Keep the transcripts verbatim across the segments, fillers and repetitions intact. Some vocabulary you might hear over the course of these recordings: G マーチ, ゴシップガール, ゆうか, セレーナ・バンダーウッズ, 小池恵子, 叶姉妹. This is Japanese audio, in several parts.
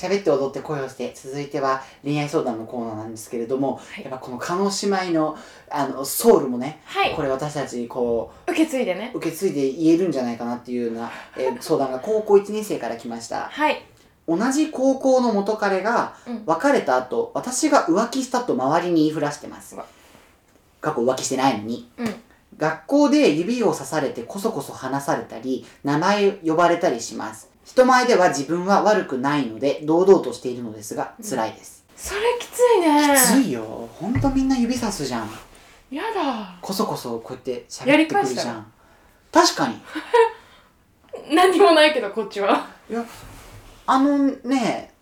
喋って踊って恋をして、続いては恋愛相談のコーナーなんですけれども、はい、やっぱこの叶姉妹のあのソウルもね、はい、これ私たちにこう受け継いでね受け継いで言えるんじゃないかなっていうようなえ相談が高校いちねん生から来ました。はい。同じ高校の元彼が別れた後、うん、私が浮気したと周りに言いふらしてます。過去浮気してないのに、うん、学校で指を刺されてこそこそ話されたり名前呼ばれたりします。人前では自分は悪くないので堂々としているのですが辛いです、うん、それきついね。きついよ。ほんとみんな指さすじゃん。やだ。こそこそこうやって喋ってくるじゃん。確かに何もないけどこっちは。いやあのね、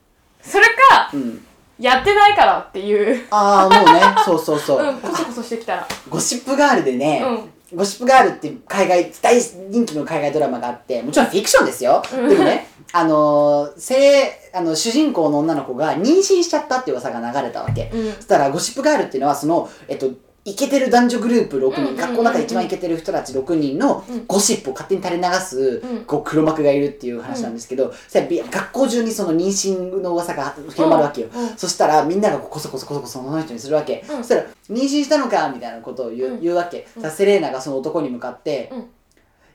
それか、うん、やってないからっていう。ああもうね、そうそうそう。うん、こそこそしてきたら。ゴシップガールでね、うん、ゴシップガールって海外大人気の海外ドラマがあって、もちろんフィクションですよ。うん、でもね、あの性あの主人公の女の子が妊娠しちゃったって噂が流れたわけ。うん、そしたらゴシップガールっていうのはそのえっと。イケてる男女グループろくにん、学校の中で一番イケてる人たちろくにんのゴシップを勝手に垂れ流す、うん、こう黒幕がいるっていう話なんですけど、うん、それ学校中にその妊娠の噂が広まるわけよ、うん、そしたらみんながこそこそこそこその人にするわけ、うん、そしたら妊娠したのかみたいなことを言う、うん、言うわけ、うん、さセレーナがその男に向かって、うん、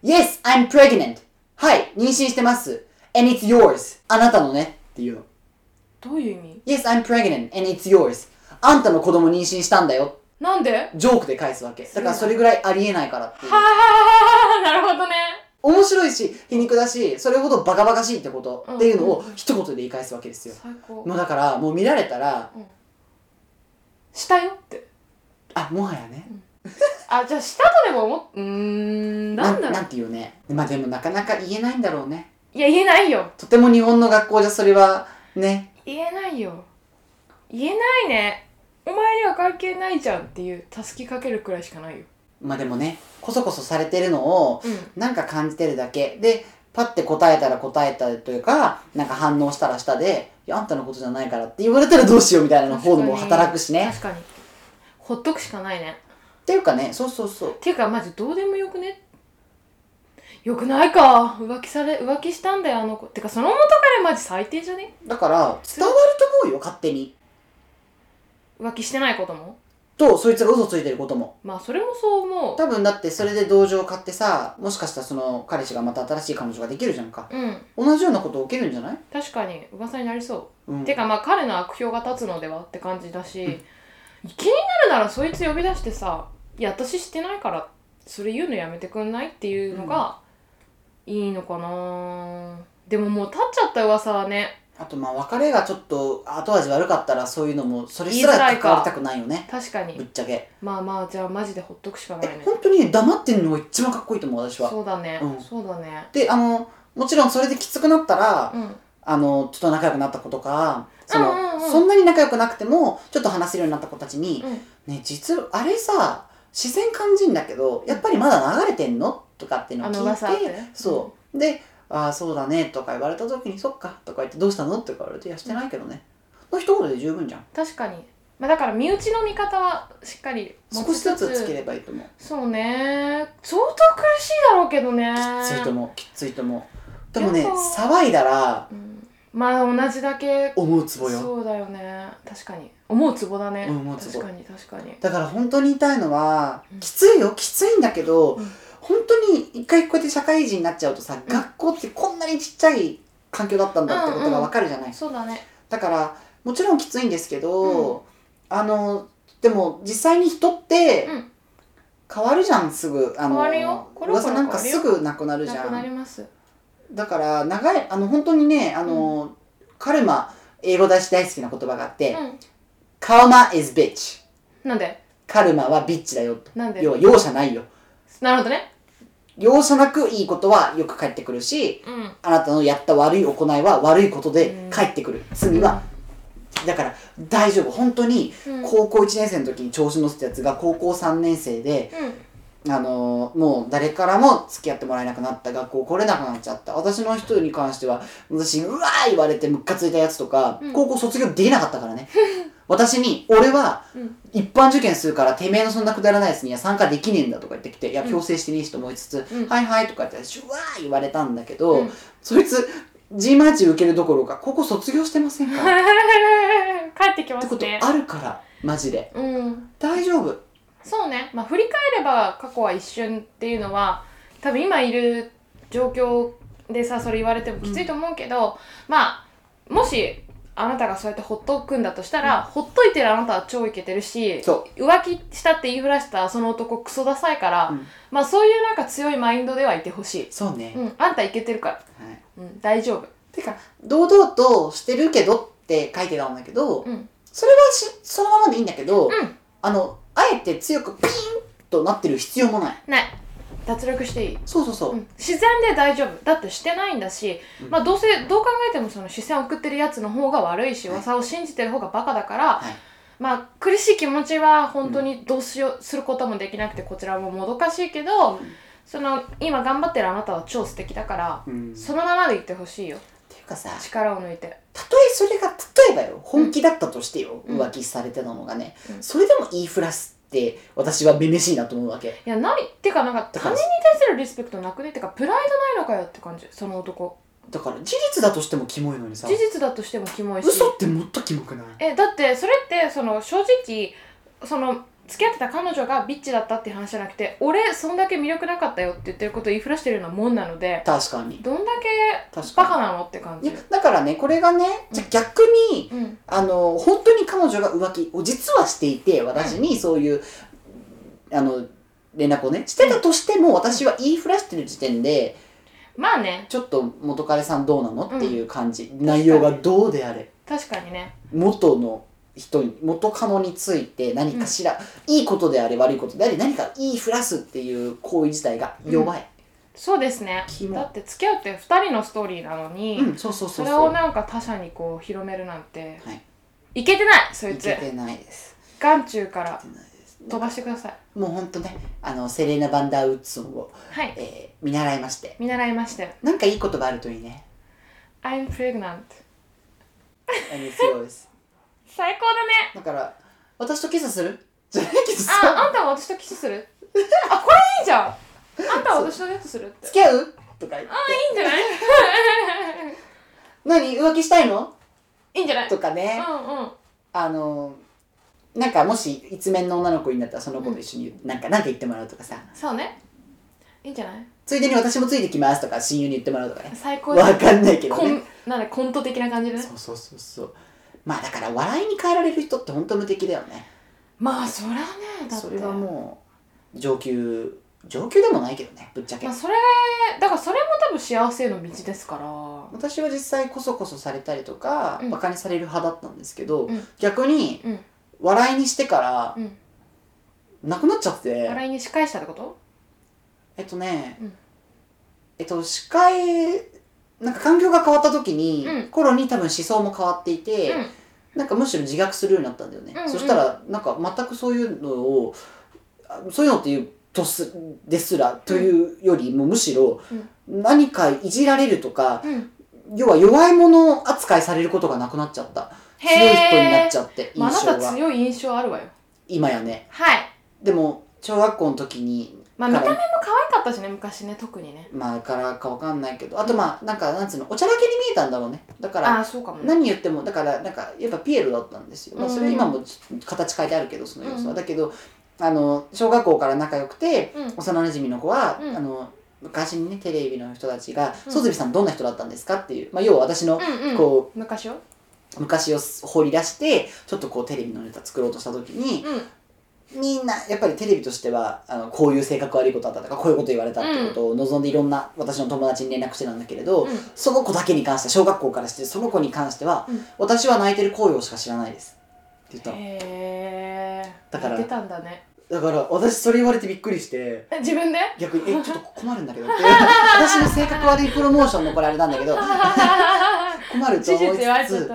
Yes, I'm pregnant. はい、妊娠してます And it's yours. あなたのねっていうの。どういう意味？ Yes, I'm pregnant and it's yours. あんたの子供妊娠したんだよ。なんで？ジョークで返すわけ。だからそれぐらいありえないからっていう。はあ、なるほどね。面白いし皮肉だしそれほどバカバカしいってこと、うん、っていうのを一言で言い返すわけですよ。最高。もうだからもう見られたら、うん、したよって。あ、もはやね。うん、あ、じゃあしたとでも思っうーんなんだろう。なんていうね。まあでもなかなか言えないんだろうね。いや言えないよ。とても日本の学校じゃそれはね。言えないよ。言えないね。お前には関係ないじゃんっていう助けかけるくらいしかないよ。まあでもね、こそこそされてるのをなんか感じてるだけ、うん、でパッて答えたら答えたというかなんか反応したらしたで、いやあんたのことじゃないからって言われたらどうしようみたいなの方も働くしね。確かにほっとくしかないねっていうかね。そうそうそう。っていうかまずどうでもよくね。よくないか。浮気され浮気したんだよあの子。てかその元彼マジ最低じゃね。だから伝わると思うよ勝手に。浮気してないこともとそいつが嘘ついてることも。まあそれもそう思う。多分だってそれで同情を買ってさ、もしかしたらその彼氏がまた新しい彼女ができるじゃんか、うん、同じようなこと起きるんじゃない。確かに噂になりそう、うん、てかまあ彼の悪評が立つのではって感じだし、うん、気になるならそいつ呼び出してさ、いや私してないからそれ言うのやめてくんないっていうのがいいのかな、うん、でももう立っちゃった噂はね。あとまあ別れがちょっと後味悪かったらそういうのもそれすら関わりたくないよね。確かにぶっちゃけ。まあまあじゃあマジでほっとくしかないね。本当に黙ってんのが一番かっこいいと思う私は。そうだね、うん、そうだね。であのもちろんそれできつくなったら、うん、あのちょっと仲良くなった子とか そ, の、うんうんうん、そんなに仲良くなくてもちょっと話せるようになった子たちに、うん、ね実はあれさ自然感じんだけどやっぱりまだ流れてんのとかっていうのを聞いて、そう、うん、でああそうだねとか言われた時にそっかとか言ってどうしたのとか言われていやしてないけどねの一言で十分じゃん。確かに、まあ、だから身内の味方はしっかり持ちつつ少しずつつければいいと思う。そうね相当苦しいだろうけどね。きついと思うきついと思う。でもね騒いだら、うん、まあ同じだけ思うツボよ。そうだよね確かに思うツボだね、うん、思うツボ。確かに確かに。だから本当に言いたいのは、うん、きついよきついんだけど、うん本当に一回こうやって社会人になっちゃうとさ、うん、学校ってこんなにちっちゃい環境だったんだってことがわかるじゃない、うんうん、そうだね。だからもちろんきついんですけど、うん、あのでも実際に人って変わるじゃんすぐ。あの変わるよ。噂なんかすぐなくなるじゃん。なくなります。だから長いあの本当にねあの、うん、カルマ英語だし大好きな言葉があって、うん、カルマ is bitch。なんで？カルマはビッチだよと。なんで？要は容赦ないよ。なるほどね。容赦なくいいことはよく返ってくるし、うん、あなたのやった悪い行いは悪いことで返ってくる、うん、罪はだから大丈夫。本当に高校いちねん生の時に調子乗せたやつが高校さんねん生で、うん、あのもう誰からも付き合ってもらえなくなった、学校来れなくなっちゃった。私の人に関しては私うわー言われてムカついたやつとか、うん、高校卒業できなかったからね私に俺は一般受験するからてめえのそんなくだらないやつには参加できねえんだとか言ってきて、いや強制してねえしと思いつつ、うん、はいはいとか言ってシュワー言われたんだけど、うん、そいつ G マーチ受けるどころかここ卒業してませんか帰ってきますねってことあるからマジで、うん、大丈夫そうね、まあ、振り返れば過去は一瞬っていうのは多分今いる状況でさそれ言われてもきついと思うけど、うん、まあもしあなたがそうやってほっとくんだとしたら、うん、ほっといてるあなたは超イケてるし浮気したって言いふらしたその男クソダサいから、うん、まあそういうなんか強いマインドではいてほしいそうね、うん、あんたイケてるから、はいうん、大丈夫てか堂々としてるけどって書いてたんだけど、うん、それはしそのままでいいんだけど、うん、あのあえて強くピーンとなってる必要もないない脱力していいそうそうそう、うん、自然で大丈夫だってしてないんだし、うんまあ、どうせどう考えてもその視線を送ってるやつの方が悪いし、はい、噂を信じてる方がバカだから、はい、まあ苦しい気持ちは本当にどうしよう、うん、することもできなくてこちらももどかしいけど、うん、その今頑張ってるあなたは超素敵だから、うん、そのままでいってほしいよっていうかさ力を抜いてたとえそれが例えばよ本気だったとしてよ、うん、浮気されてたのがね、うん、それでも言いふらすって私はめめしいなと思うわけ。いやないってかなんか他人に対するリスペクトなくねってかプライドないのかよって感じその男。だから事実だとしてもキモいのにさ。事実だとしてもキモいし。嘘ってもっとキモくない？えだってそれってその正直その付き合ってた彼女がビッチだったって話じゃなくて俺そんだけ魅力なかったよって言ってることを言いふらしてるようなもんなので。確かに。どんだけバカなのって感じ。だからねこれがねじゃ逆に、うん、あの本当に彼女が浮気を実はしていて私にそういう、うん、あの連絡をねしてたとしても、うん、私は言いふらしてる時点で、うん、まあねちょっと元彼さんどうなのっていう感じ、うん、内容がどうであれ確かにね元の人に元カノについて何かしら、うん、いいことであれ悪いことであれ何か言いふらすっていう行為自体が弱い、うん、そうですねだって付き合うってふたりのストーリーなのにそれをなんか他者にこう広めるなんて、はい、いけてないそいついけてないです眼中から飛ばしてくださいもうほんとねあのセレーナ・バンダーウッズを、はいえー、見習いまして見習いましてなんかいい言葉あるといいね I'm pregnant and it's yours 最高だねだから私とキスするじゃないキスする あ, あんたは私とキスするあこれいいじゃんあんたは私とキスするって付き合うとか言ってあいいんじゃない何浮気したいのいいんじゃないとかね、うんうん、あのなんかもし一面の女の子になったらその子と一緒に何、うん、か, なんか言ってもらうとかさそうねいいんじゃないついでに私もついてきますとか親友に言ってもらうとかね最高わかんないけどねなんでコント的な感じでねそうそうそうそうまあだから笑いに変えられる人って本当無敵だよね。まあそれはねだってそれはもう上級上級でもないけどねぶっちゃけ。まあそれだからそれも多分幸せの道ですから。私は実際こそこそされたりとか、うん、バカにされる派だったんですけど、うん、逆に、うん、笑いにしてから、うん、なくなっちゃって。笑いに仕返したってこと？えっとね、うん、えっと仕返なんか環境が変わった時に、うん、頃に多分思想も変わっていて、うん、なんかむしろ自虐するようになったんだよね、うんうん、そしたらなんか全くそういうのをそういうのっていうとすですらというよりもむしろ何かいじられるとか、うん、要は弱い者扱いされることがなくなっちゃった、うん、強い人になっちゃって印象が、まあ、あなた強い印象あるわよ今やねはいでも小学校の時にまあ見た目も可愛かったしね昔ね特にねまあからかわかんないけどあとまあなんかなんつうのおちゃらけに見えたんだろうねだからあそうかも何言ってもだからなんかやっぱピエロだったんですよ、まあ、それ今も形変えてあるけどその要素は、うん、だけどあの小学校から仲良くて、うん、幼なじみの子は、うん、あの昔にねテレビの人たちが「そずびさんどんな人だったんですか?」っていう、まあ、要は私のこう、うんうん、昔を昔を掘り出してちょっとこうテレビのネタ作ろうとした時に、うんみんなやっぱりテレビとしてはあのこういう性格悪いことあったとかこういうこと言われたってことを望んでいろんな私の友達に連絡してたんだけれど、うん、その子だけに関して小学校からしてその子に関しては、うん、私は泣いてる行為をしか知らないですって言ったのへーだから泣いてたんだねだから私それ言われてびっくりして自分で逆にえちょっと困るんだけどって私の性格悪いプロモーションのこれあれなんだけど困ると思いつつ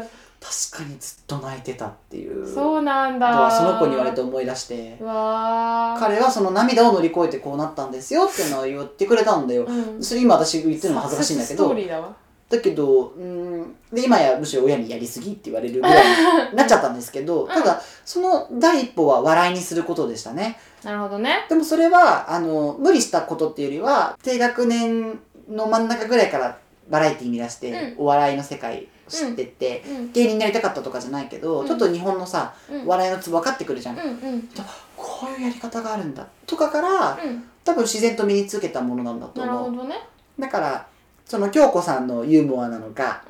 確かにずっと泣いてたっていうそうなんだその子に言われて思い出してうわ彼はその涙を乗り越えてこうなったんですよっていうのを言ってくれたんだよ、うん、それ今私言ってるの恥ずかしいんだけどストーリーだわだけどうんで今やむしろ親にやりすぎって言われるぐらいになっちゃったんですけど、うん、ただその第一歩は笑いにすることでしたねなるほどねでもそれはあの無理したことっていうよりは低学年の真ん中ぐらいからバラエティー見出してお笑いの世界知ってって、うん、芸人になりたかったとかじゃないけど、うん、ちょっと日本のさ、うん、お笑いのツボ分かってくるじゃん、うんうん、こういうやり方があるんだとかから、うん、多分自然と身につけたものなんだと思う。なるほどね。だからその京子さんのユーモアなのか、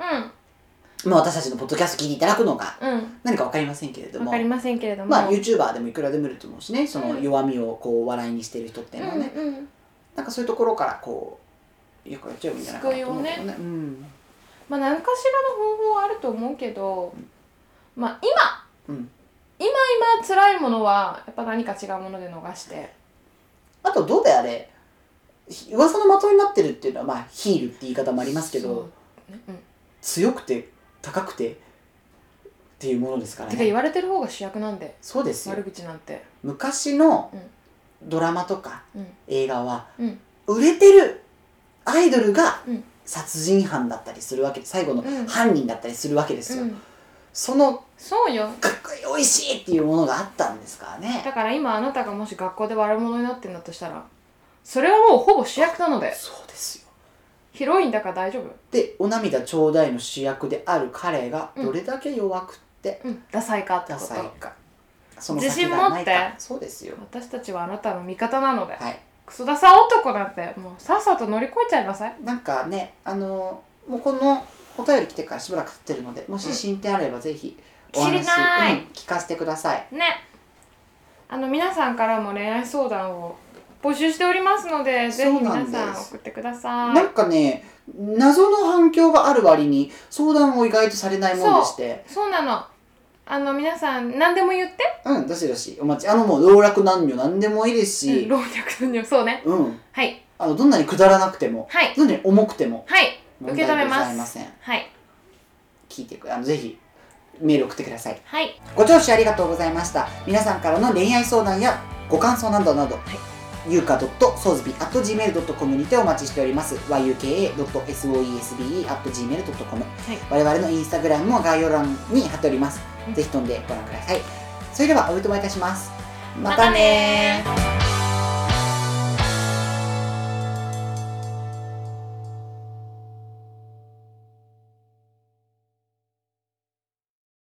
うん、まあ私たちのポッドキャスト聞いていただくのか、うん、何か分かりませんけれども、分かりませんけれども、まあ YouTuber でもいくらでもいると思うしね、その弱みをこう笑いにしてる人っていうのはね、うんうん、なんかそういうところからこうよくやっちゃうんじゃないかなと思うけどね。うん、まあ何かしらの方法はあると思うけど、うん、まあ今、うん、今今辛いものはやっぱ何か違うもので逃して。あとどうであれ噂の的になってるっていうのはまあヒールって言い方もありますけど、ね、うん、強くて高くてっていうものですからね。てか言われてる方が主役なんで。そうですよ。悪口なんて。昔のドラマとか映画は、うんうん、売れてるアイドルが殺人犯だったりするわけで、最後の犯人だったりするわけですよ、うん、そのそうよ、かっこいい、おいしいっていうものがあったんですからね。だから今あなたがもし学校で悪者になってるんだとしたら、それはもうほぼ主役なので。そうですよ。ヒロインだから大丈夫で、お涙ちょうだいの主役である彼がどれだけ弱くって、うんうん、ダサいかってこと。ダサいか、その先がないか。自信持って。そうですよ。私たちはあなたの味方なので、はい、クソダサ男なんてもうさっさと乗り越えちゃいなさい。なんかね、あのもうこのお便り来てからしばらく経ってるので、もし進展あればぜひお話、うん、うん、聞かせてくださいね。あの皆さんからも恋愛相談を募集しておりますので、ぜひ皆さん送ってください。なんかね、謎の反響がある割に相談を意外とされないもんでして。そう、そうなの。あの皆さん何でも言って。うん、どしどしお待ち。あのもう老若男女何でもいいですし、うん、老若男女、そうね、うん、はい、あのどんなにくだらなくても、はい、どんなに重くても、はい、受け止めます。問題ございません。はい、聞いてく、あのぜひメール送ってください。はい、ご聴取ありがとうございました。皆さんからの恋愛相談やご感想などなど、はい、ゆうか .soesb.ジーメールドットコム にてお待ちしております。ユーカ ドット ソエスビー アット ジーメール ドット コム、はい、我々のインスタグラムも概要欄に貼っております。ぜひ飛んでご覧ください。それではおいとまいたします。またねー。